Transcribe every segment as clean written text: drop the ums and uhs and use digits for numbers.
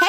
Hey,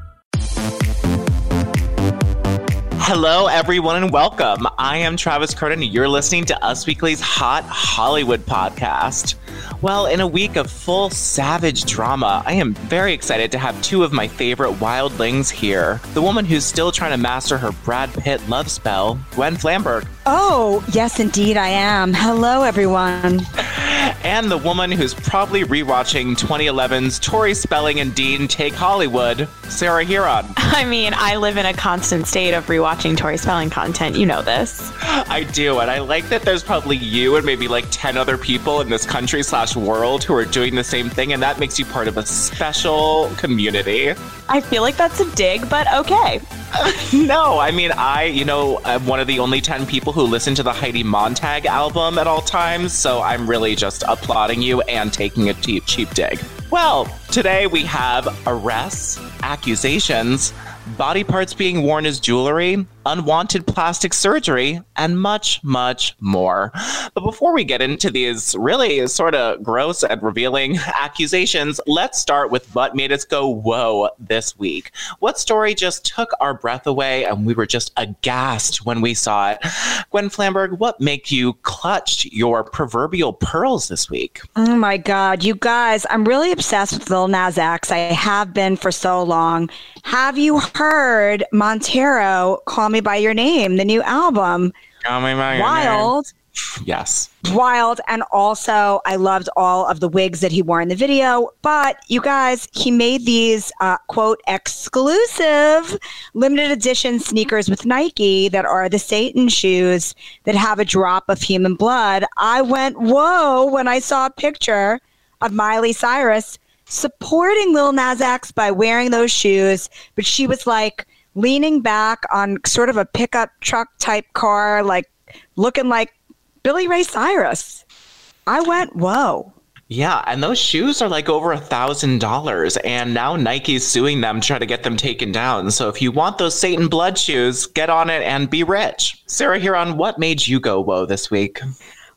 Hello, everyone, and welcome. I am Travis Curtin. You're listening to Us Weekly's Hot Hollywood podcast. Well, in a week of full savage drama, I am very excited to have two of my favorite wildlings here. The woman who's still trying to master her Brad Pitt love spell, Gwen Flamberg. Oh, yes, indeed I am. Hello, everyone. And the woman who's probably rewatching 2011's Tori Spelling and Dean Take Hollywood, Sarah Huron. I mean, I live in a constant state of rewatching Tori Spelling content. You know this. I do. And I like that there's probably you and maybe like 10 other people in this country/world who are doing the same thing. And that makes you part of a special community. I feel like that's a dig, but okay. No, I mean, I'm one of the only 10 people who listen to the Heidi Montag album at all times. So I'm really just applauding you and taking a cheap dig. Well, today we have arrests, accusations, body parts being worn as jewelry, unwanted plastic surgery, and much, much more. But before we get into these really sort of gross and revealing accusations, let's start with what made us go, whoa, this week. What story just took our breath away and we were just aghast when we saw it? Gwen Flamberg, what made you clutch your proverbial pearls this week? Oh my God, you guys, I'm really obsessed with Lil Nas X. I have been for so long. Have you heard Montero, Call Me By Your Name, the new album? Call Me By Your Wild. Name. Yes. Wild. And also, I loved all of the wigs that he wore in the video. But you guys, he made these, quote, exclusive limited edition sneakers with Nike that are the Satan shoes that have a drop of human blood. I went, whoa, when I saw a picture of Miley Cyrus supporting Lil Nas X by wearing those shoes, but she was like leaning back on sort of a pickup truck type car, like looking like Billy Ray Cyrus. I went, whoa. Yeah, and those shoes are like over $1,000, and now Nike's suing them to try to get them taken down. So if you want those Satan blood shoes, get on it and be rich. Sarah Huron, what made you go whoa this week?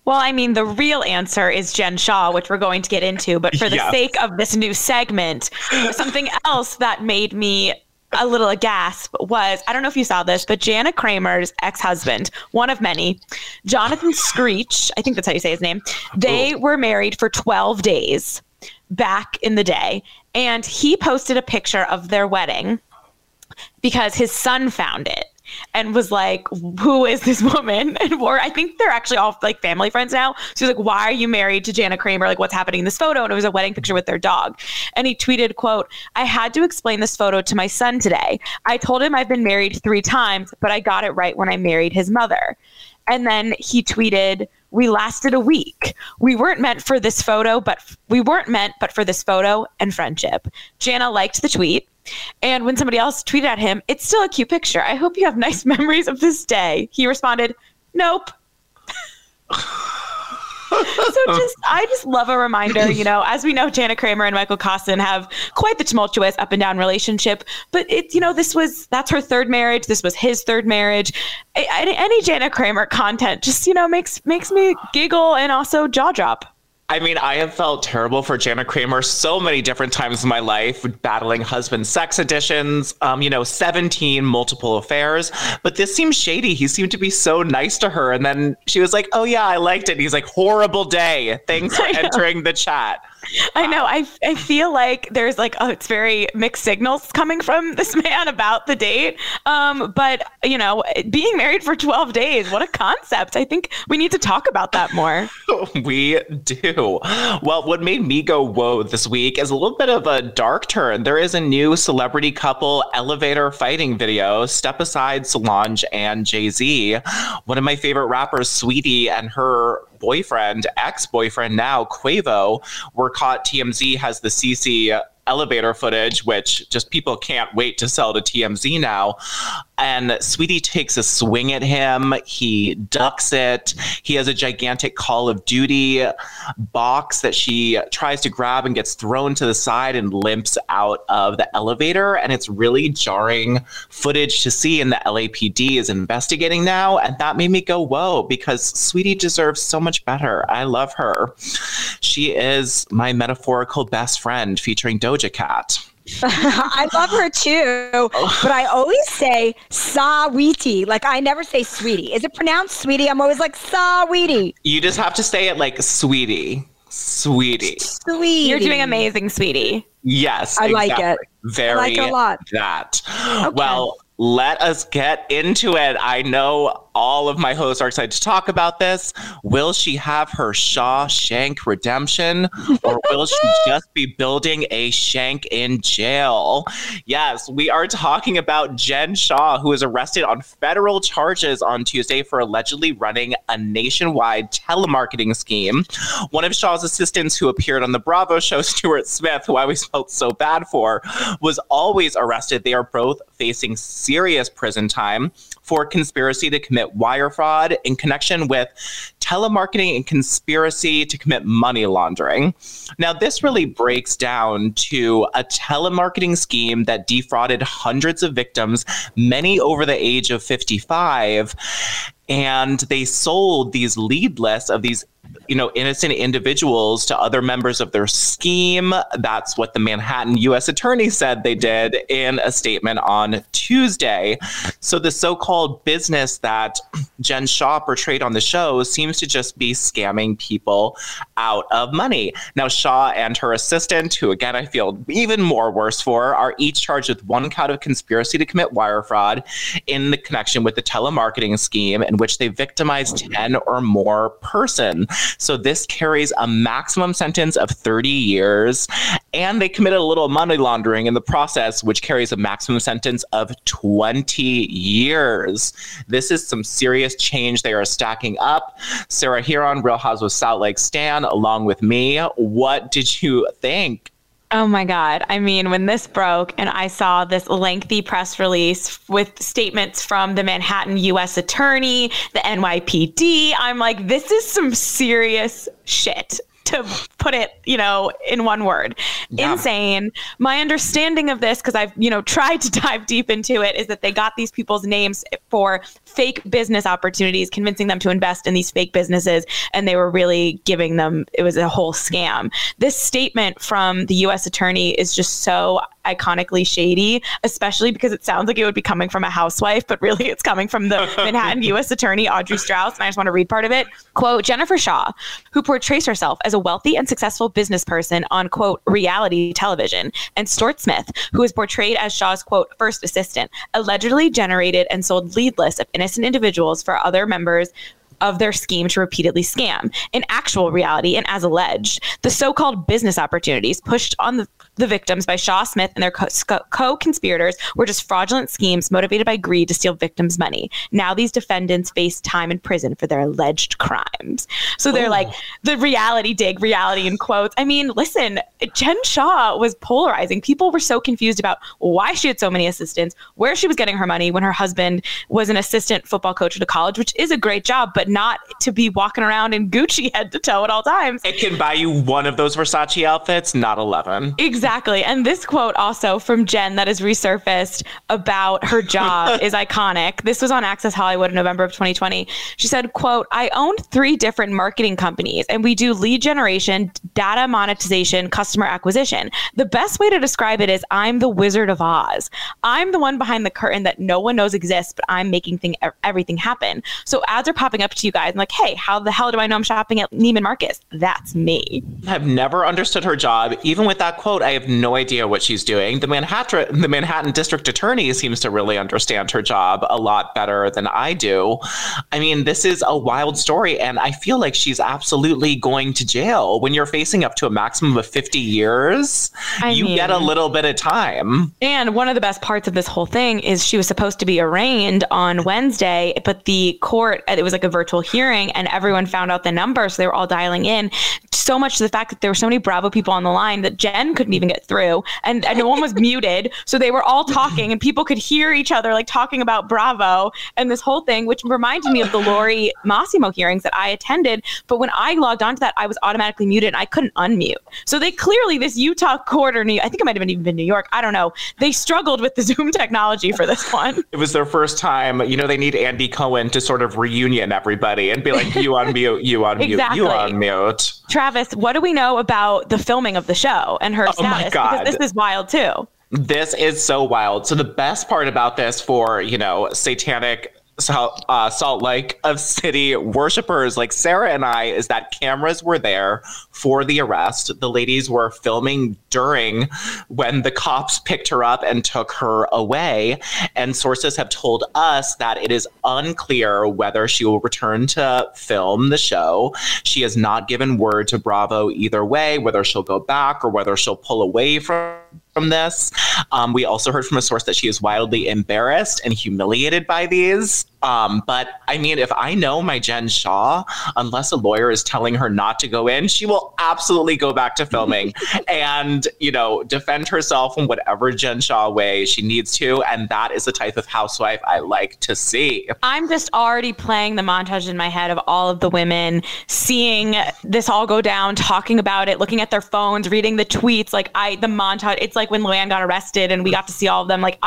Well, I mean, the real answer is Jen Shah, which we're going to get into. But for the sake of this new segment, something else that made me a little aghast was, I don't know if you saw this, but Jana Kramer's ex-husband, one of many, Jonathan Screech, I think that's how you say his name, they were married for 12 days back in the day. And he posted a picture of their wedding because his son found it and was like, who is this woman? And or I think they're actually all like family friends now. So he's like, why are you married to Jana Kramer? Like, what's happening in this photo? And it was a wedding picture with their dog. And he tweeted, quote, I had to explain this photo to my son today. I told him I've been married 3 times, but I got it right when I married his mother. And then he tweeted, we lasted a week. We weren't meant for this photo, but for this photo and friendship. Jana liked the tweet. And when somebody else tweeted at him, it's still a cute picture. I hope you have nice memories of this day. He responded, nope. I just love a reminder, you know, as we know, Jana Kramer and Michael Caussin have quite the tumultuous up and down relationship. But it's, you know, that's her third marriage. This was his third marriage. Any Jana Kramer content just, you know, makes me giggle and also jaw drop. I mean, I have felt terrible for Jana Kramer so many different times in my life, battling husband sex addictions, 17 multiple affairs. But this seems shady. He seemed to be so nice to her. And then she was like, oh, yeah, I liked it. And he's like, horrible day. Thanks for entering the chat. I know. I feel like there's like, oh, it's very mixed signals coming from this man about the date. But, you know, being married for 12 days, what a concept. I think we need to talk about that more. We do. Well, what made me go, whoa, this week is a little bit of a dark turn. There is a new celebrity couple elevator fighting video, Step Aside Solange and Jay-Z. One of my favorite rappers, Saweetie, and her boyfriend, ex-boyfriend now, Quavo, were caught. TMZ has the CC elevator footage, which just people can't wait to sell to TMZ now. And Saweetie takes a swing at him. He ducks it. He has a gigantic Call of Duty box that she tries to grab and gets thrown to the side and limps out of the elevator. And it's really jarring footage to see. And the LAPD is investigating now. And that made me go, whoa, because Saweetie deserves so much better. I love her. She is my metaphorical best friend, featuring Doja Cat. I love her too, but I always say Saweetie. Like, I never say Sweetie. Is it pronounced Sweetie? I'm always like Saweetie. You just have to say it like Sweetie. Sweetie. Sweetie. You're doing amazing, Sweetie. Yes. I exactly. like it. Very I like it a lot. That. Okay. Well, let us get into it. I know all of my hosts are excited to talk about this. Will she have her Shawshank redemption, or will she just be building a shank in jail? Yes, we are talking about Jen Shah, who was arrested on federal charges on Tuesday for allegedly running a nationwide telemarketing scheme. One of Shah's assistants, who appeared on the Bravo show, Stuart Smith, who I always felt so bad for, was always arrested. They are both facing serious prison time for conspiracy to commit wire fraud in connection with telemarketing and conspiracy to commit money laundering. Now, this really breaks down to a telemarketing scheme that defrauded hundreds of victims, many over the age of 55. And they sold these lead lists of these, you know, innocent individuals to other members of their scheme. That's what the Manhattan U.S. attorney said they did in a statement on Tuesday. So the so-called business that Jen Shah portrayed on the show seems to just be scamming people out of money. Now, Shah and her assistant, who, again, I feel even more worse for, are each charged with one count of conspiracy to commit wire fraud in the connection with the telemarketing scheme in which they victimized 10 or more persons. So this carries a maximum sentence of 30 years, and they committed a little money laundering in the process, which carries a maximum sentence of 20 years. This is some serious change they are stacking up. Sarah Huron, Real Housewives of Salt Lake Stan, along with me. What did you think? Oh my God. I mean, when this broke and I saw this lengthy press release with statements from the Manhattan U.S. attorney, the NYPD, I'm like, this is some serious shit, to put it, you know, in one word. Yeah. Insane. My understanding of this, because I've, you know, tried to dive deep into it, is that they got these people's names for fake business opportunities, convincing them to invest in these fake businesses, and they were really giving them, it was a whole scam. This statement from the U.S. attorney is just so iconically shady, especially because it sounds like it would be coming from a housewife, but really it's coming from the Manhattan U.S. attorney, Audrey Strauss, and I just want to read part of it. Quote, Jennifer Shah, who portrays herself as a wealthy and successful business person on, quote, reality television, and Stuart Smith, who is portrayed as Shah's, quote, first assistant, allegedly generated and sold lead lists of innocent individuals for other members of their scheme to repeatedly scam. In actual reality, and as alleged, the so-called business opportunities pushed on the victims by Shah, Smith, and their co-conspirators were just fraudulent schemes motivated by greed to steal victims' money. Now these defendants face time in prison for their alleged crimes. So they're like, the reality dig, reality in quotes. I mean, listen, Jen Shah was polarizing. People were so confused about why she had so many assistants, where she was getting her money when her husband was an assistant football coach at a college, which is a great job, but not to be walking around in Gucci head to toe at all times. It can buy you one of those Versace outfits, not 11. Exactly. And this quote also from Jen that has resurfaced about her job is iconic. This was on Access Hollywood in November of 2020. She said, quote, I owned 3 different marketing companies, and we do lead generation, data monetization, customer acquisition. The best way to describe it is I'm the Wizard of Oz. I'm the one behind the curtain that no one knows exists, but I'm making everything happen. So ads are popping up up to you guys and like, hey, how the hell do I know I'm shopping at Neiman Marcus? That's me. I've never understood her job. Even with that quote, I have no idea what she's doing. The Manhattan District Attorney seems to really understand her job a lot better than I do. I mean, this is a wild story, and I feel like she's absolutely going to jail. When you're facing up to a maximum of 50 years, you get a little bit of time. And one of the best parts of this whole thing is she was supposed to be arraigned on Wednesday, but the court, it was like a virtual hearing, and everyone found out the number, so they were all dialing in. So much to the fact that there were so many Bravo people on the line that Jen couldn't even get through, and no one was muted, so they were all talking, and people could hear each other like talking about Bravo and this whole thing, which reminded me of the Lori Massimo hearings that I attended. But when I logged onto that, I was automatically muted and I couldn't unmute. So they clearly, this Utah court, or I think it might have even been New York, I don't know, they struggled with the Zoom technology for this one. It was their first time. You know, they need Andy Cohen to sort of reunion everybody and be like, you on mute, you on mute, exactly. You on mute. Travis, what do we know about the filming of the show and her status? My God. Because this is wild too. This is so wild. So the best part about this for, you know, satanic Salt Lake of City worshipers like Sarah and I is that cameras were there for the arrest. The ladies were filming during when the cops picked her up and took her away. And sources have told us that it is unclear whether she will return to film the show. She has not given word to Bravo either way, whether she'll go back or whether she'll pull away from this. We also heard from a source that she is wildly embarrassed and humiliated by these. But I mean, if I know my Jen Shah, unless a lawyer is telling her not to go in, she will absolutely go back to filming and, you know, defend herself in whatever Jen Shah way she needs to. And that is the type of housewife I like to see. I'm just already playing the montage in my head of all of the women seeing this all go down, talking about it, looking at their phones, reading the tweets. Like the montage, it's like when Luann got arrested and we got to see all of them. Like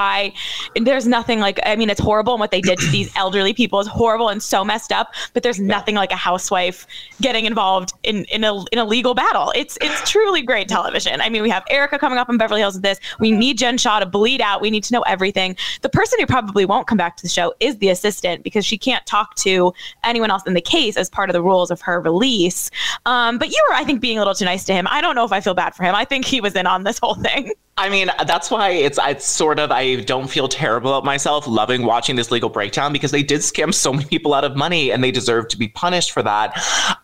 there's nothing like, I mean, it's horrible. And what they did to these elderly people is horrible and so messed up, but there's nothing like a housewife getting involved in a legal battle. It's truly great television. I mean, we have Erica coming up in Beverly Hills with this. We need Jen Shah to bleed out. We need to know everything. The person who probably won't come back to the show is the assistant, because she can't talk to anyone else in the case as part of the rules of her release. But you were, I think, being a little too nice to him. I don't know if I feel bad for him. I think he was in on this whole thing. I mean, that's why it's sort of, I don't feel terrible about myself loving watching this legal breakdown, because they did scam so many people out of money and they deserve to be punished for that.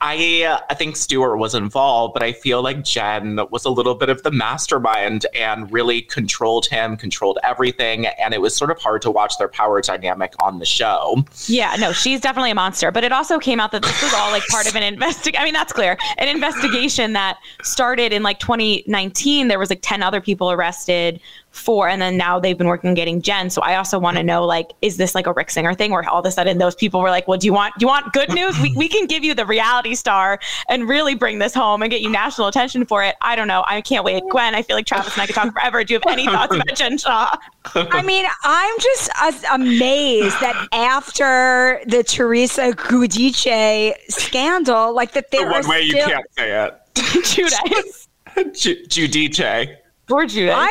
I think Stuart was involved, but I feel like Jen was a little bit of the mastermind and really controlled him, controlled everything. And it was sort of hard to watch their power dynamic on the show. Yeah, no, she's definitely a monster. But it also came out that this was all like part of an investigation. I mean, that's clear. An investigation that started in like 2019. There was like 10 other people arrested for, and then now they've been working on getting Jen. So I also want to know, like, is this like a Rick Singer thing where all of a sudden those people were like, well, do you want good news? We can give you the reality star and really bring this home and get you national attention for it. I don't know. I can't wait. Gwen, I feel like Travis and I could talk forever. Do you have any thoughts about Jen Shah? I mean, I'm just amazed that after the Teresa Giudice scandal, like that there was way still... you can't say it. Giudice. Giudice. Or Giudice.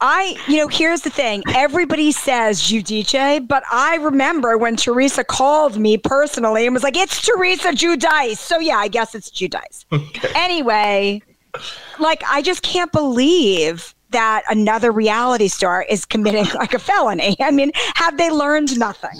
I, you know, here's the thing. Everybody says Giudice, but I remember when Teresa called me personally and was like, it's Teresa Giudice. So yeah, I guess it's Giudice. Okay. Anyway, like, I just can't believe that another reality star is committing like a felony. I mean, have they learned nothing?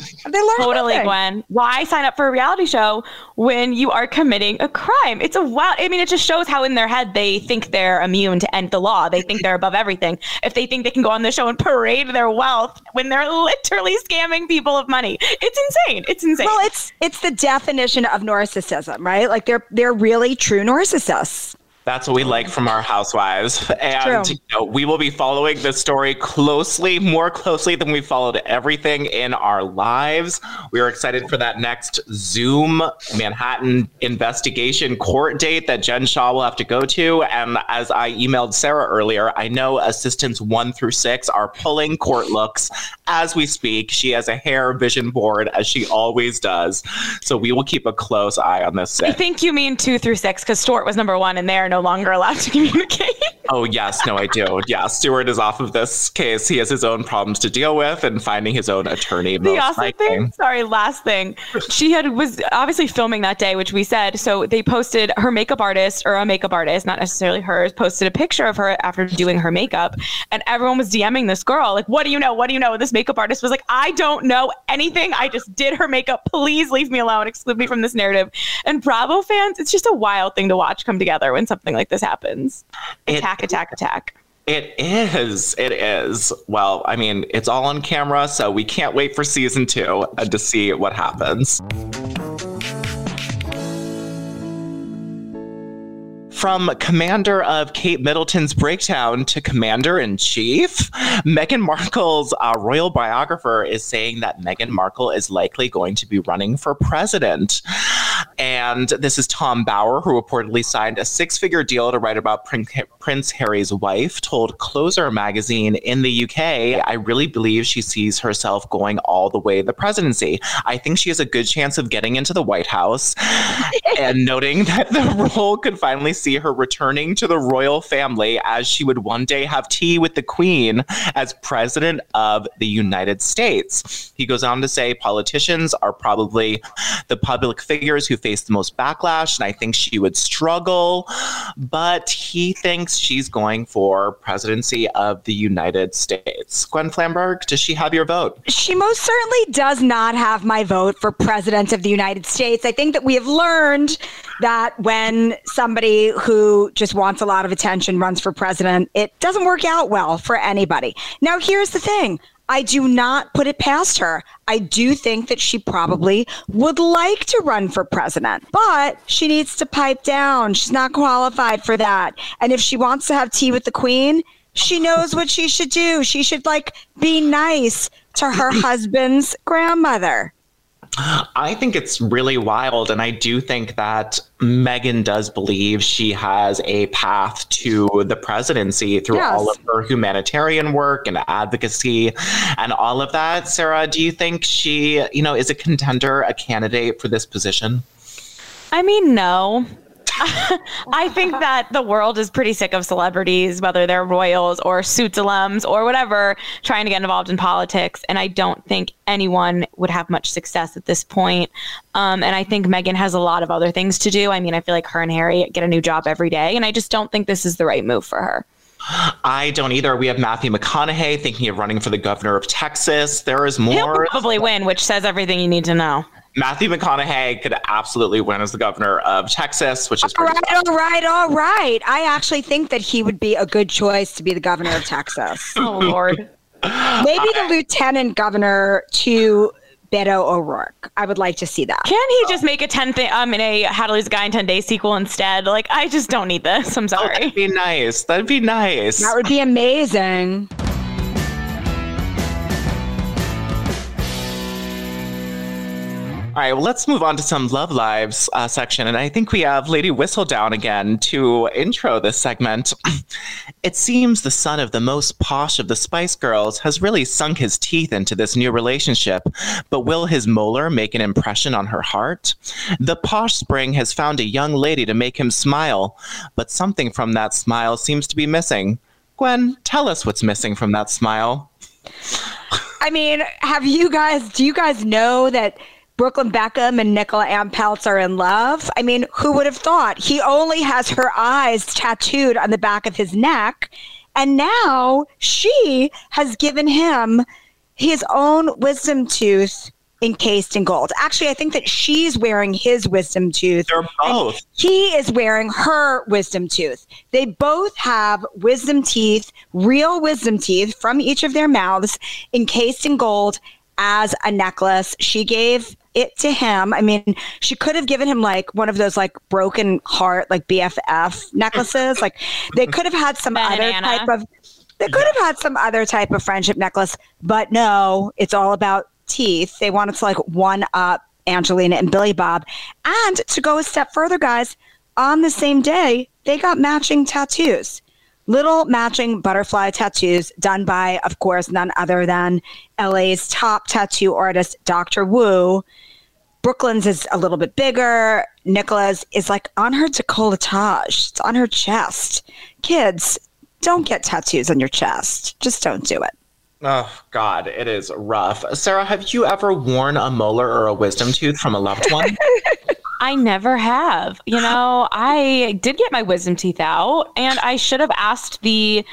Totally, Gwen. Why sign up for a reality show when you are committing a crime? It's a wild, I mean, it just shows how in their head they think they're immune to end the law. They think they're above everything. If they think they can go on the show and parade their wealth when they're literally scamming people of money. It's insane. Well, it's the definition of narcissism, right? Like they're really true narcissists. That's what we like from our housewives. And you know, we will be following this story closely, more closely than we followed everything in our lives. We are excited for that next Zoom Manhattan investigation court date that Jen Shah will have to go to. And as I emailed Sarah earlier, I know assistants 1 through 6 are pulling court looks as we speak. She has a hair vision board, as she always does. So we will keep a close eye on this set. I think you mean 2 through 6, because Stuart was number 1 and they are no longer allowed to communicate. Oh, yes. No, I do. Yeah. Stuart is off of this case. He has his own problems to deal with and finding his own attorney. The awesome thing. Sorry. Last thing. She was obviously filming that day, which we said. So they posted her makeup artist, or a makeup artist, not necessarily hers, posted a picture of her after doing her makeup. And everyone was DMing this girl. Like, what do you know? What do you know? This makeup artist was like, I don't know anything. I just did her makeup. Please leave me alone. Exclude me from this narrative. And Bravo fans, it's just a wild thing to watch come together when something like this happens. Attack. It is. Well, I mean, it's all on camera, so we can't wait for season 2 to see what happens. From commander of Kate Middleton's breakdown to commander-in-chief, Meghan Markle's royal biographer is saying that Meghan Markle is likely going to be running for president. And this is Tom Bauer, who reportedly signed a six-figure deal to write about Prince Harry's wife, told Closer magazine in the UK, I really believe she sees herself going all the way to the presidency. I think she has a good chance of getting into the White House, and noting that the role could finally see her returning to the royal family, as she would one day have tea with the Queen as president of the United States. He goes on to say politicians are probably the public figures who face the most backlash, and I think she would struggle, but he thinks she's going for presidency of the United States. Gwen Flamberg, does she have your vote? She most certainly does not have my vote for president of the United States. I think that we have learned that when somebody who just wants a lot of attention runs for president, it doesn't work out well for anybody. Now, here's the thing. I do not put it past her. I do think that she probably would like to run for president, but she needs to pipe down. She's not qualified for that. And if she wants to have tea with the Queen, she knows what she should do. She should, like, be nice to her husband's grandmother. I think it's really wild, and I do think that Meghan does believe she has a path to the presidency through all of her humanitarian work and advocacy and all of that. Sarah, do you think she, is a contender, a candidate for this position? I mean, no. I think that the world is pretty sick of celebrities, whether they're royals or Suits alums or whatever, trying to get involved in politics. And I don't think anyone would have much success at this point. And I think Meghan has a lot of other things to do. I mean, I feel like her and Harry get a new job every day, and I just don't think this is the right move for her. I don't either. We have Matthew McConaughey thinking of running for the governor of Texas. There is more. He'll probably win, which says everything you need to know. Matthew McConaughey could absolutely win as the governor of Texas, which is all right. I actually think that he would be a good choice to be the governor of Texas. Oh, Lord. Maybe the lieutenant governor to Beto O'Rourke. I would like to see that. Can he just make a How to Lose a Guy in 10 Days sequel instead? Like, I just don't need this. I'm sorry. Oh, that'd be nice. That would be amazing. All right, well, let's move on to some Love Lives section. And I think we have Lady Whistledown again to intro this segment. It seems the son of the most posh of the Spice Girls has really sunk his teeth into this new relationship. But will his molar make an impression on her heart? The posh spring has found a young lady to make him smile, but something from that smile seems to be missing. Gwen, tell us what's missing from that smile. I mean, do you guys know that Brooklyn Beckham and Nicola Ann Peltz are in love? I mean, who would have thought? He only has her eyes tattooed on the back of his neck. And now she has given him his own wisdom tooth encased in gold. Actually, I think that she's wearing his wisdom tooth. They're both. He is wearing her wisdom tooth. They both have wisdom teeth, real wisdom teeth from each of their mouths encased in gold as a necklace. She gave it to him. I mean, she could have given him like one of those like broken heart, like BFF necklaces. Like they could have had some other type of friendship necklace, but no, it's all about teeth. They wanted to like one up Angelina and Billy Bob. And to go a step further, guys, on the same day, they got matching tattoos. Little matching butterfly tattoos done by, of course, none other than LA's top tattoo artist, Dr. Wu. Brooklyn's is a little bit bigger. Nicola's is like on her décolletage. It's on her chest. Kids, don't get tattoos on your chest. Just don't do it. Oh, God, it is rough. Sarah, have you ever worn a molar or a wisdom tooth from a loved one? I never have. You know, I did get my wisdom teeth out, and I should have asked the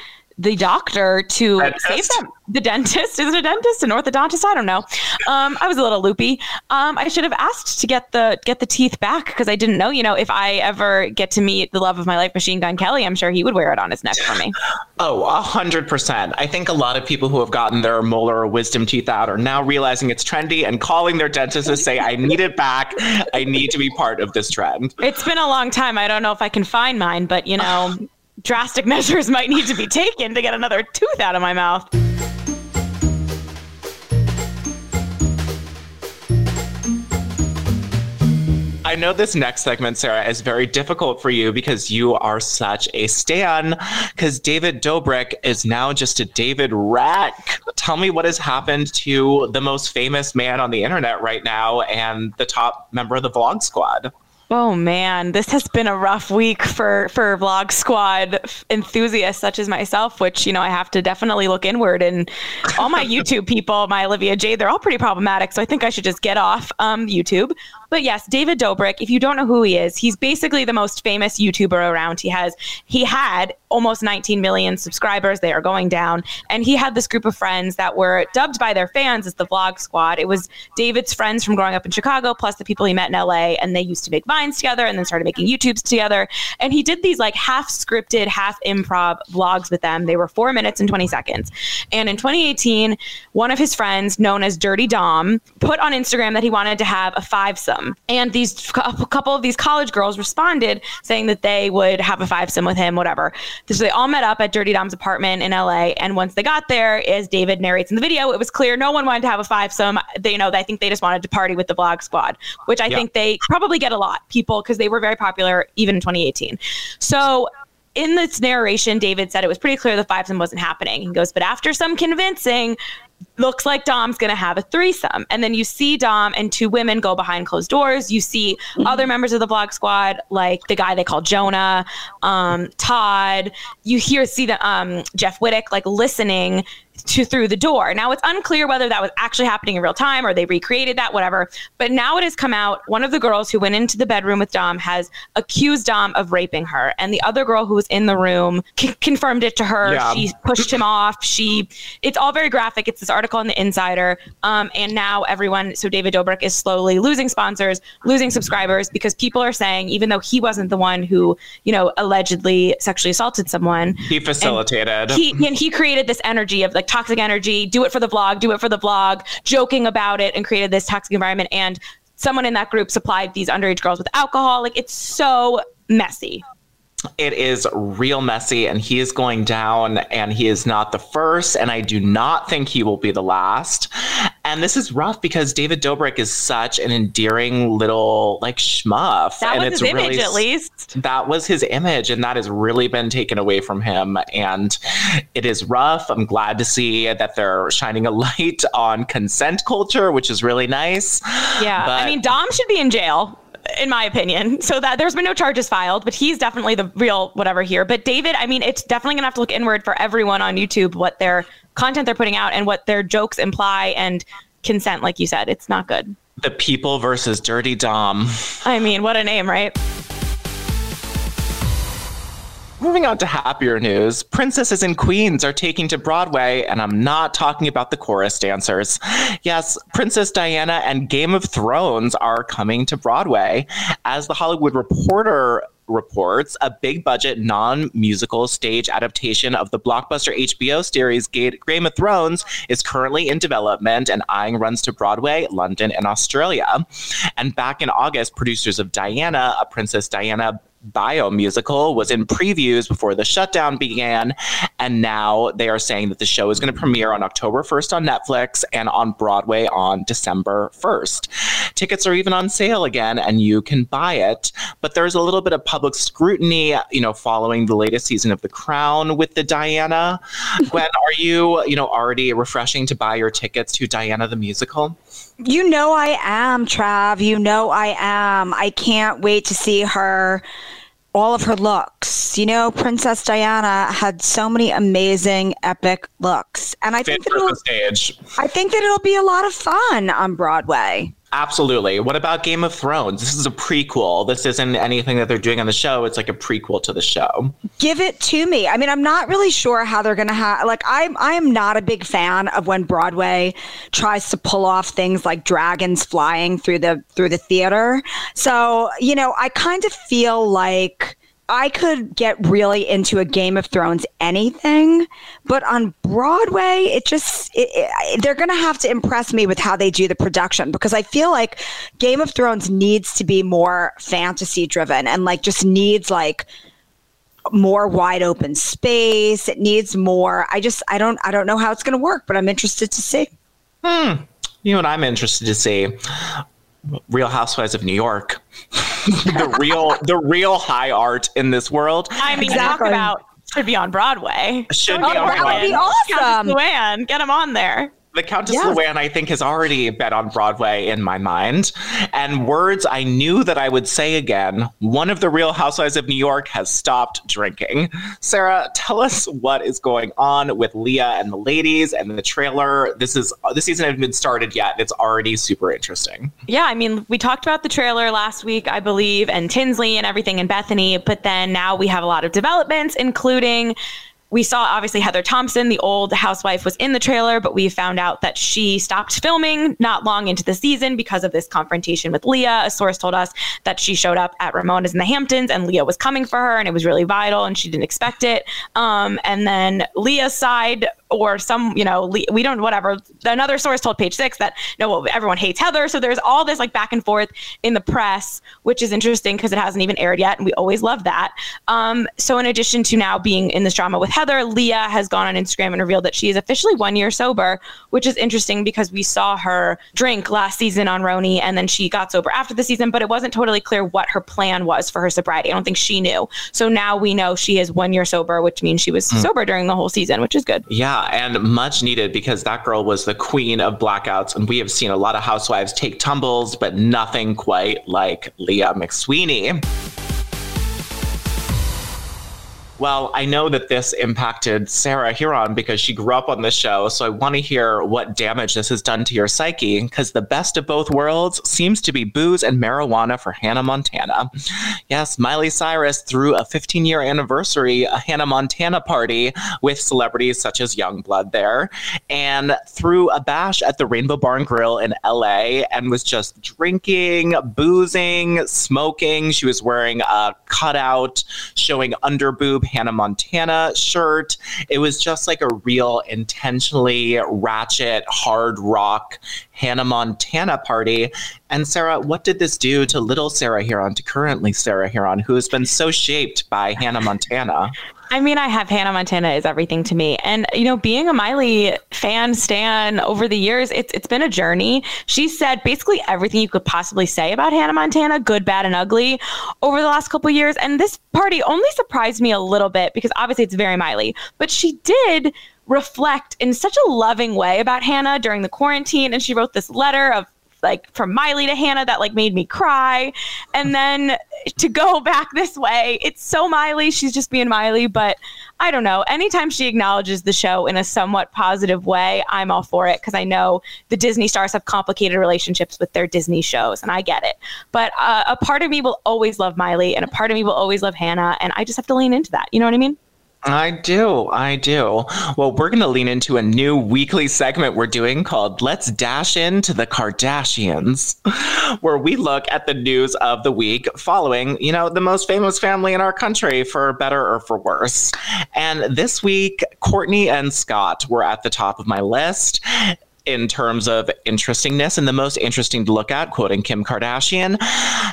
doctor to save them. The dentist? Is it a dentist? An orthodontist? I don't know. I was a little loopy. I should have asked to get the teeth back because I didn't know, you know, if I ever get to meet the love of my life, Machine Gun Kelly, I'm sure he would wear it on his neck for me. Oh, 100%. I think a lot of people who have gotten their molar or wisdom teeth out are now realizing it's trendy and calling their dentist to say, I need it back. I need to be part of this trend. It's been a long time. I don't know if I can find mine, but, you know, drastic measures might need to be taken to get another tooth out of my mouth. I know this next segment, Sarah, is very difficult for you because you are such a stan, because David Dobrik is now just a David Rack. Tell me what has happened to the most famous man on the internet right now and the top member of the Vlog Squad. Oh, man, this has been a rough week for Vlog Squad enthusiasts such as myself, which, you know, I have to definitely look inward. And all my YouTube people, my Olivia Jade, they're all pretty problematic. So I think I should just get off YouTube. But yes, David Dobrik, if you don't know who he is, he's basically the most famous YouTuber around. He had almost 19 million subscribers. They are going down. And he had this group of friends that were dubbed by their fans as the Vlog Squad. It was David's friends from growing up in Chicago, plus the people he met in LA. And they used to make Vines together and then started making YouTubes together. And he did these like half scripted, half improv vlogs with them. They were 4 minutes and 20 seconds. And in 2018, one of his friends, known as Dirty Dom, put on Instagram that he wanted to have a fivesome. And a couple of these college girls responded saying that they would have a fivesome with him, whatever. So they all met up at Dirty Dom's apartment in LA. And once they got there, as David narrates in the video, it was clear no one wanted to have a fivesome. They, you know, I think they just wanted to party with the Vlog Squad, which I think they probably get a lot, people, because they were very popular even in 2018. So in this narration, David said it was pretty clear the fivesome wasn't happening. He goes, but after some convincing, looks like Dom's going to have a threesome. And then you see Dom and two women go behind closed doors. You see other members of the Vlog Squad, like the guy they call Jonah, Todd. You see Jeff Wittick, like, listening through the door. Now, it's unclear whether that was actually happening in real time or they recreated that, whatever. But now it has come out. One of the girls who went into the bedroom with Dom has accused Dom of raping her. And the other girl who was in the room confirmed it to her. Yeah. She pushed him off. It's all very graphic. It's this article in The Insider. And now so David Dobrik is slowly losing sponsors, losing subscribers, because people are saying, even though he wasn't the one who, you know, allegedly sexually assaulted someone, he facilitated. And he created this energy of, like, toxic energy, do it for the vlog, joking about it, and created this toxic environment. And someone in that group supplied these underage girls with alcohol. Like, it's so messy. It is real messy, and he is going down, and he is not the first, and I do not think he will be the last. And this is rough because David Dobrik is such an endearing little, like, schmuff. That was his image, at least. That was his image, and that has really been taken away from him. And it is rough. I'm glad to see that they're shining a light on consent culture, which is really nice. Yeah. But I mean, Dom should be in jail, in my opinion, so that there's been no charges filed, but he's definitely the real whatever here. But David, I mean, it's definitely gonna have to look inward for everyone on YouTube, what their content they're putting out and what their jokes imply and consent. Like you said, it's not good. The People versus Dirty Dom. I mean, what a name, right? Moving on to happier news, princesses and queens are taking to Broadway, and I'm not talking about the chorus dancers. Yes, Princess Diana and Game of Thrones are coming to Broadway. As The Hollywood Reporter reports, a big-budget, non-musical stage adaptation of the blockbuster HBO series Game of Thrones is currently in development and eyeing runs to Broadway, London, and Australia. And back in August, producers of Diana, a Princess Diana bio musical, was in previews before the shutdown began, and now they are saying that the show is going to premiere on October 1st on Netflix and on Broadway on December 1st. Tickets are even on sale again, and you can buy it, but there's a little bit of public scrutiny, you know, following the latest season of The Crown with the Diana. Gwen, are you already refreshing to buy your tickets to Diana the musical? You know I am, Trav. I can't wait to see her all of her looks. You know, Princess Diana had so many amazing, epic looks. And I think that it'll be a lot of fun on Broadway. Absolutely. What about Game of Thrones? This is a prequel. This isn't anything that they're doing on the show. It's like a prequel to the show. Give it to me. I mean, I'm not really sure how they're going to have, like, I am not a big fan of when Broadway tries to pull off things like dragons flying through the theater. So, you know, I kind of feel like I could get really into a Game of Thrones anything, but on Broadway, they're going to have to impress me with how they do the production, because I feel like Game of Thrones needs to be more fantasy driven and like just needs like more wide open space. It needs more. I don't know how it's going to work, but I'm interested to see. You know what I'm interested to see? Real Housewives of New York. the real high art in this world. I mean, exactly. Talk about should be on Broadway. Should be on Broadway. That would be awesome. Luann, get him on there. The Countess Luann, I think, has already been on Broadway in my mind. And words I knew that I would say again, one of the Real Housewives of New York has stopped drinking. Sarah, tell us what is going on with Leah and the ladies and the trailer. This season hasn't been started yet. It's already super interesting. Yeah, I mean, we talked about the trailer last week, I believe, and Tinsley and everything and Bethany. But then now we have a lot of developments, including... we saw, obviously, Heather Thompson, the old housewife, was in the trailer, but we found out that she stopped filming not long into the season because of this confrontation with Leah. A source told us that she showed up at Ramona's in the Hamptons, and Leah was coming for her, and it was really vital, and she didn't expect it. And then Leah's side... or some, you know, we don't, whatever. Another source told Page Six that, no, everyone hates Heather. So there's all this like back and forth in the press, which is interesting because it hasn't even aired yet. And we always love that. So in addition to now being in this drama with Heather, Leah has gone on Instagram and revealed that she is officially 1 year sober, which is interesting because we saw her drink last season on Roni and then she got sober after the season, but it wasn't totally clear what her plan was for her sobriety. I don't think she knew. So now we know she is 1 year sober, which means she was sober during the whole season, which is good. Yeah. And much needed, because that girl was the queen of blackouts, and we have seen a lot of housewives take tumbles, but nothing quite like Leah McSweeney. Well, I know that this impacted Sarah Huron because she grew up on this show, so I want to hear what damage this has done to your psyche, because the best of both worlds seems to be booze and marijuana for Hannah Montana. Yes, Miley Cyrus threw a 15-year anniversary, a Hannah Montana party with celebrities such as Youngblood there, and threw a bash at the Rainbow Bar and Grill in LA and was just drinking, boozing, smoking. She was wearing a cutout showing under boob Hannah Montana shirt. It was just like a real intentionally ratchet, hard rock Hannah Montana party. And Sarah, what did this do to little Sarah Huron, to currently Sarah Huron, who has been so shaped by Hannah Montana? I mean, I have Hannah Montana is everything to me. And, you know, being a Miley fan, stan over the years, it's been a journey. She said basically everything you could possibly say about Hannah Montana, good, bad, and ugly, over the last couple of years. And this party only surprised me a little bit because obviously it's very Miley. But she did reflect in such a loving way about Hannah during the quarantine. And she wrote this letter of, like, from Miley to Hannah that, like, made me cry. And then to go back this way, it's so Miley. She's just being Miley. But I don't know. Anytime she acknowledges the show in a somewhat positive way, I'm all for it, because I know the Disney stars have complicated relationships with their Disney shows, and I get it. But a part of me will always love Miley, and a part of me will always love Hannah, and I just have to lean into that. You know what I mean? I do. Well, we're going to lean into a new weekly segment we're doing called Let's Dash Into the Kardashians, where we look at the news of the week following, you know, the most famous family in our country, for better or for worse. And this week, Kourtney and Scott were at the top of my list in terms of interestingness and the most interesting to look at, quoting Kim Kardashian.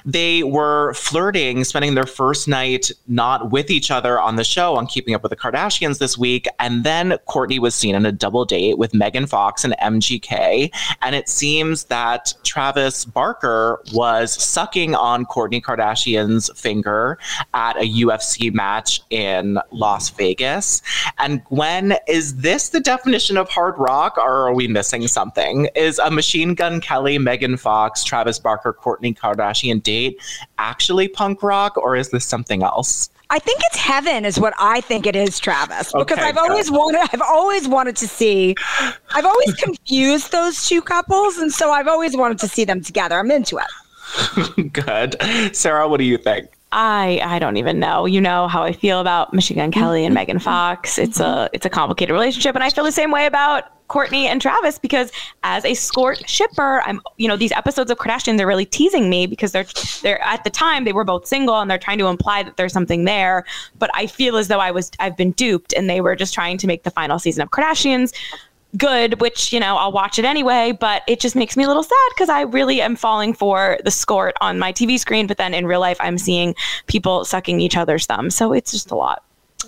They were flirting, spending their first night not with each other on the show on Keeping Up with the Kardashians this week. And then Kourtney was seen in a double date with Megan Fox and MGK. And it seems that Travis Barker was sucking on Kourtney Kardashian's finger at a UFC match in Las Vegas. And Gwen, is this the definition of hard rock, or are we missing something something is a Machine Gun Kelly, Megan Fox, Travis Barker, Kourtney Kardashian date actually punk rock, or is this something else? I think it's heaven is what I think it is, Travis, because I've always wanted to see, I've always confused those two couples. And so I've always wanted to see them together. I'm into it. Good. Sarah, what do you think? I don't even know. You know how I feel about Machine Gun Kelly and Megan Fox. It's a complicated relationship. And I feel the same way about Kourtney and Travis, because as a Skort shipper, these episodes of Kardashians are really teasing me, because they're at the time they were both single and they're trying to imply that there's something there, but I feel as though I've been duped and they were just trying to make the final season of Kardashians good, which, I'll watch it anyway, but it just makes me a little sad because I really am falling for the Skort on my TV screen, but then in real life I'm seeing people sucking each other's thumbs, so it's just a lot.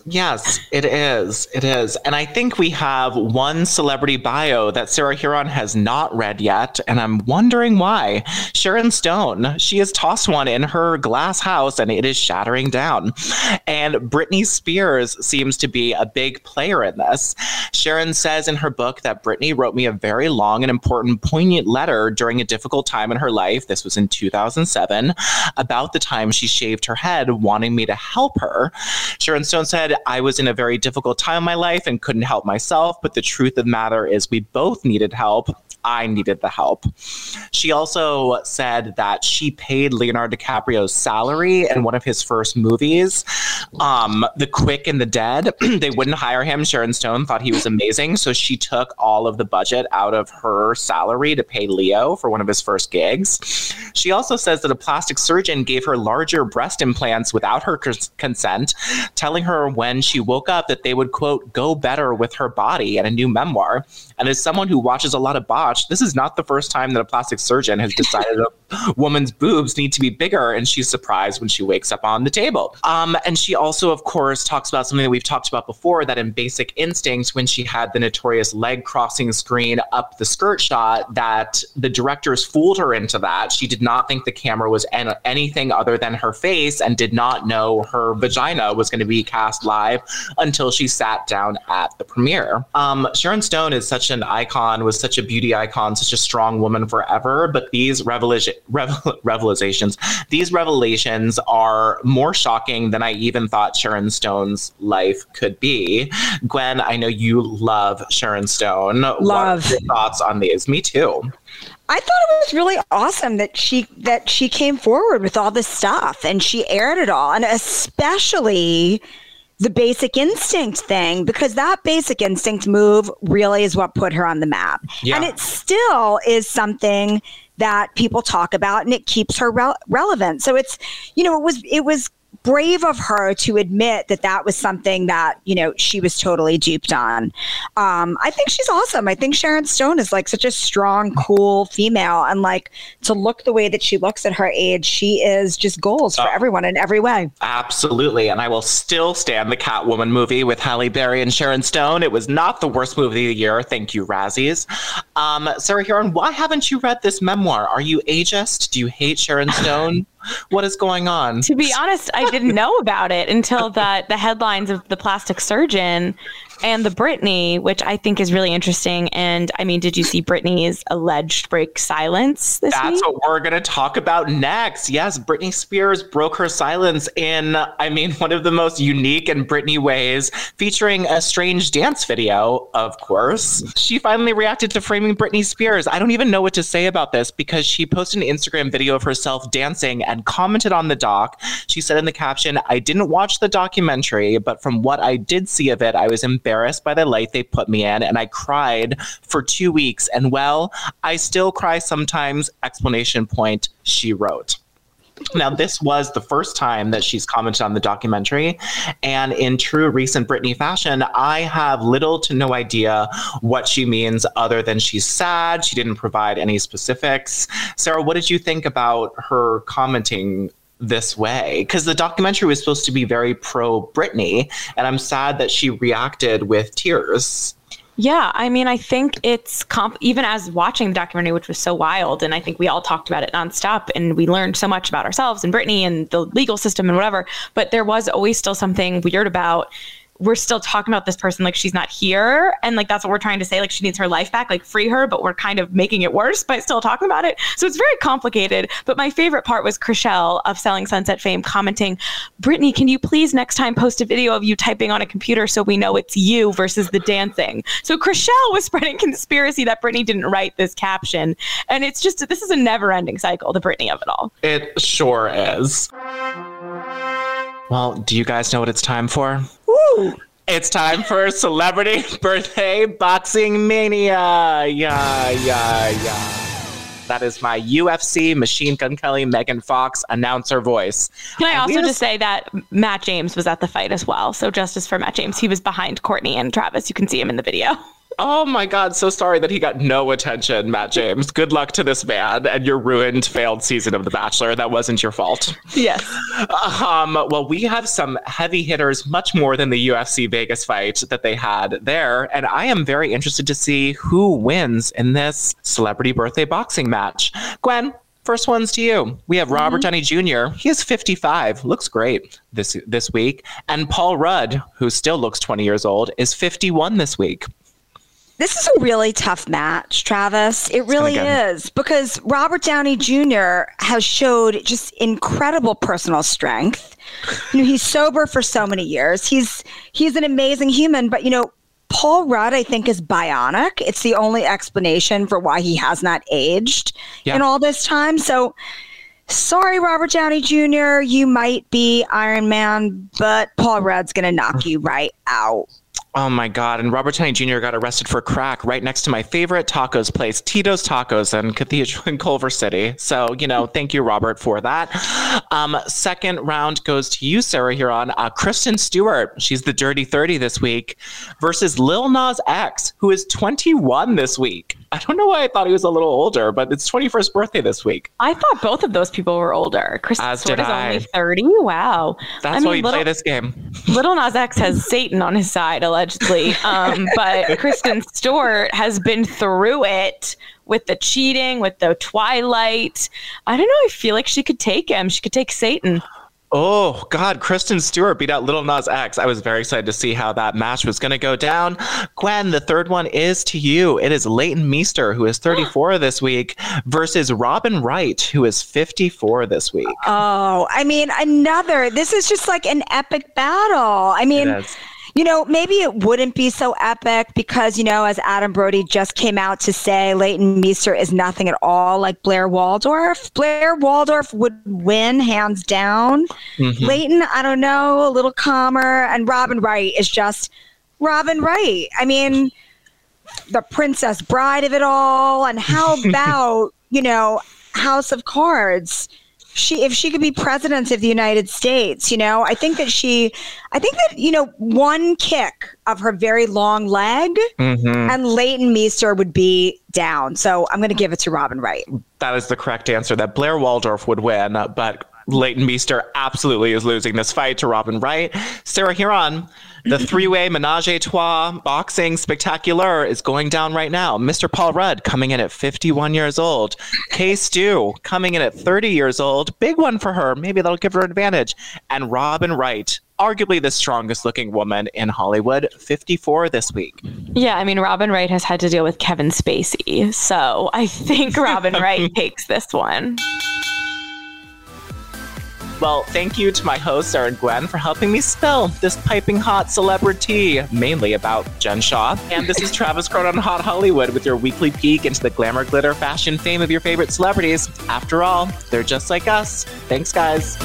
Yes, it is. It is. And I think we have one celebrity bio that Sarah Huron has not read yet, and I'm wondering why. Sharon Stone. She has tossed one in her glass house, and it is shattering down. And Britney Spears seems to be a big player in this. Sharon says in her book that Britney wrote me a very long and important, poignant letter during a difficult time in her life. This was in 2007, about the time she shaved her head, wanting me to help her. Sharon Stone said, I was in a very difficult time in my life and couldn't help myself, but the truth of the matter is we both needed help. I needed the help. She also said that she paid Leonardo DiCaprio's salary in one of his first movies, The Quick and the Dead. They wouldn't hire him. Sharon Stone thought he was amazing, so she took all of the budget out of her salary to pay Leo for one of his first gigs. She also says that a plastic surgeon gave her larger breast implants without her consent, telling her when she woke up that they would, quote, go better with her body, in a new memoir. And as someone who watches a lot of botch, this is not the first time that a plastic surgeon has decided a woman's boobs need to be bigger, and she's surprised when she wakes up on the table. And she also, of course, talks about something that we've talked about before, that in Basic Instinct, when she had the notorious leg crossing screen up the skirt shot, that the directors fooled her into that. She did not think the camera was anything other than her face, and did not know her vagina was going to be cast live until she sat down at the premiere. Sharon Stone is such an icon, was such a beauty icon, such a strong woman forever, but these revelations are more shocking than I even thought Sharon Stone's life could be. Gwen, I know you love Sharon Stone. What are your thoughts on these? Me too. I thought it was really awesome that she came forward with all this stuff and she aired it all, and especially the Basic Instinct thing, because that Basic Instinct move really is what put her on the map. Yeah. And it still is something that people talk about, and it keeps her relevant. So it's, it was brave of her to admit that that was something that, she was totally duped on. I think she's awesome. I think Sharon Stone is like such a strong, cool female, and like to look the way that she looks at her age, she is just goals for everyone in every way. Absolutely. And I will still stand the Catwoman movie with Halle Berry and Sharon Stone. It was not the worst movie of the year. Thank you, Razzies. Sarah Huron, why haven't you read this memoir? Are you ageist? Do you hate Sharon Stone? What is going on? To be honest, I didn't know about it until the headlines of the plastic surgeon and the Britney, which I think is really interesting. And I mean, did you see Britney's alleged break silence this week? That's what we're going to talk about next. Yes, Britney Spears broke her silence in, one of the most unique and Britney ways, featuring a strange dance video, of course. She finally reacted to Framing Britney Spears. I don't even know what to say about this, because she posted an Instagram video of herself dancing and commented on the doc. She said in the caption, "I didn't watch the documentary, but from what I did see of it, I was embarrassed by the light they put me in, and I cried for 2 weeks. And well, I still cry sometimes, !" she wrote. Now, this was the first time that she's commented on the documentary, and in true recent Britney fashion, I have little to no idea what she means other than she's sad. She didn't provide any specifics. Sarah, what did you think about her commenting this way? Because the documentary was supposed to be very pro-Britney, and I'm sad that she reacted with tears. Yeah, I think it's even as watching the documentary, which was so wild, and I think we all talked about it nonstop, and we learned so much about ourselves and Britney and the legal system and whatever, but there was always still something weird about we're still talking about this person like she's not here. And like, that's what we're trying to say. Like, she needs her life back, like free her, but we're kind of making it worse by still talking about it. So it's very complicated. But my favorite part was Chrishell of Selling Sunset fame commenting, Brittany, can you please next time post a video of you typing on a computer so we know it's you versus the dancing. So Chrishell was spreading conspiracy that Brittany didn't write this caption. And it's just, this is a never ending cycle, the Brittany of it all. It sure is. Well, do you guys know what it's time for? Woo! It's time for Celebrity Birthday Boxing Mania. Yeah, yeah, yeah. That is my UFC Machine Gun Kelly, Megan Fox announcer voice. Can I also just say that Matt James was at the fight as well? So justice for Matt James. He was behind Courtney and Travis. You can see him in the video. Oh my God, so sorry that he got no attention, Matt James. Good luck to this man and your ruined, failed season of The Bachelor. That wasn't your fault. Yes. Well, we have some heavy hitters, much more than the UFC Vegas fight that they had there. And I am very interested to see who wins in this celebrity birthday boxing match. Gwen, first one's to you. We have Robert Downey Jr. He is 55. Looks great this week. And Paul Rudd, who still looks 20 years old, is 51 this week. This is a really tough match, Travis. It really is, because Robert Downey Jr. has showed just incredible personal strength. You know, he's sober for so many years. He's an amazing human, but you know, Paul Rudd, I think, is bionic. It's the only explanation for why he has not aged in all this time. So, sorry, Robert Downey Jr., you might be Iron Man, but Paul Rudd's going to knock you right out. Oh my God. And Robert Downey Jr. got arrested for crack right next to my favorite tacos place, Tito's Tacos in Cathedral in Culver City. So, you know, thank you, Robert, for that. Second round goes to you, Sarah Huron. Kristen Stewart, she's the Dirty 30 this week, versus Lil Nas X, who is 21 this week. I don't know why I thought he was a little older, but it's 21st birthday this week. I thought both of those people were older. Kristen Stewart is only 30. Wow. That's why you play this game. Lil Nas X has Satan on his side, allegedly. But Kristen Stewart has been through it with the cheating, with the Twilight. I don't know. I feel like she could take him. She could take Satan. Oh, God, Kristen Stewart beat out Lil Nas X. I was very excited to see how that match was going to go down. Gwen, the third one is to you. It is Leighton Meester, who is 34 this week, versus Robin Wright, who is 54 this week. Oh, I mean, this is just like an epic battle. I mean, you know, maybe it wouldn't be so epic because, you know, as Adam Brody just came out to say, Leighton Meester is nothing at all like Blair Waldorf. Blair Waldorf would win hands down. Mm-hmm. Leighton, I don't know, a little calmer. And Robin Wright is just Robin Wright. I mean, the Princess Bride of it all. And how about, you know, House of Cards? If she could be president of the United States, you know, I think that, you know, one kick of her very long leg and Leighton Meester would be down. So I'm going to give it to Robin Wright. That is the correct answer, that Blair Waldorf would win, but Leighton Meester absolutely is losing this fight to Robin Wright. Sarah Huron, the three-way menage a trois boxing spectacular is going down right now. Mr. Paul Rudd coming in at 51 years old. Kay Stu coming in at 30 years old. Big one for her. Maybe that'll give her an advantage. And Robin Wright, arguably the strongest looking woman in Hollywood, 54 this week. Yeah, I mean, Robin Wright has had to deal with Kevin Spacey. So I think Robin Wright takes this one. Well, thank you to my hosts, Sarah and Gwen, for helping me spill this piping hot celebrity, mainly about Jen Shah. And this is Travis Cronin on Hot Hollywood with your weekly peek into the glamour, glitter, fashion, fame of your favorite celebrities. After all, they're just like us. Thanks, guys.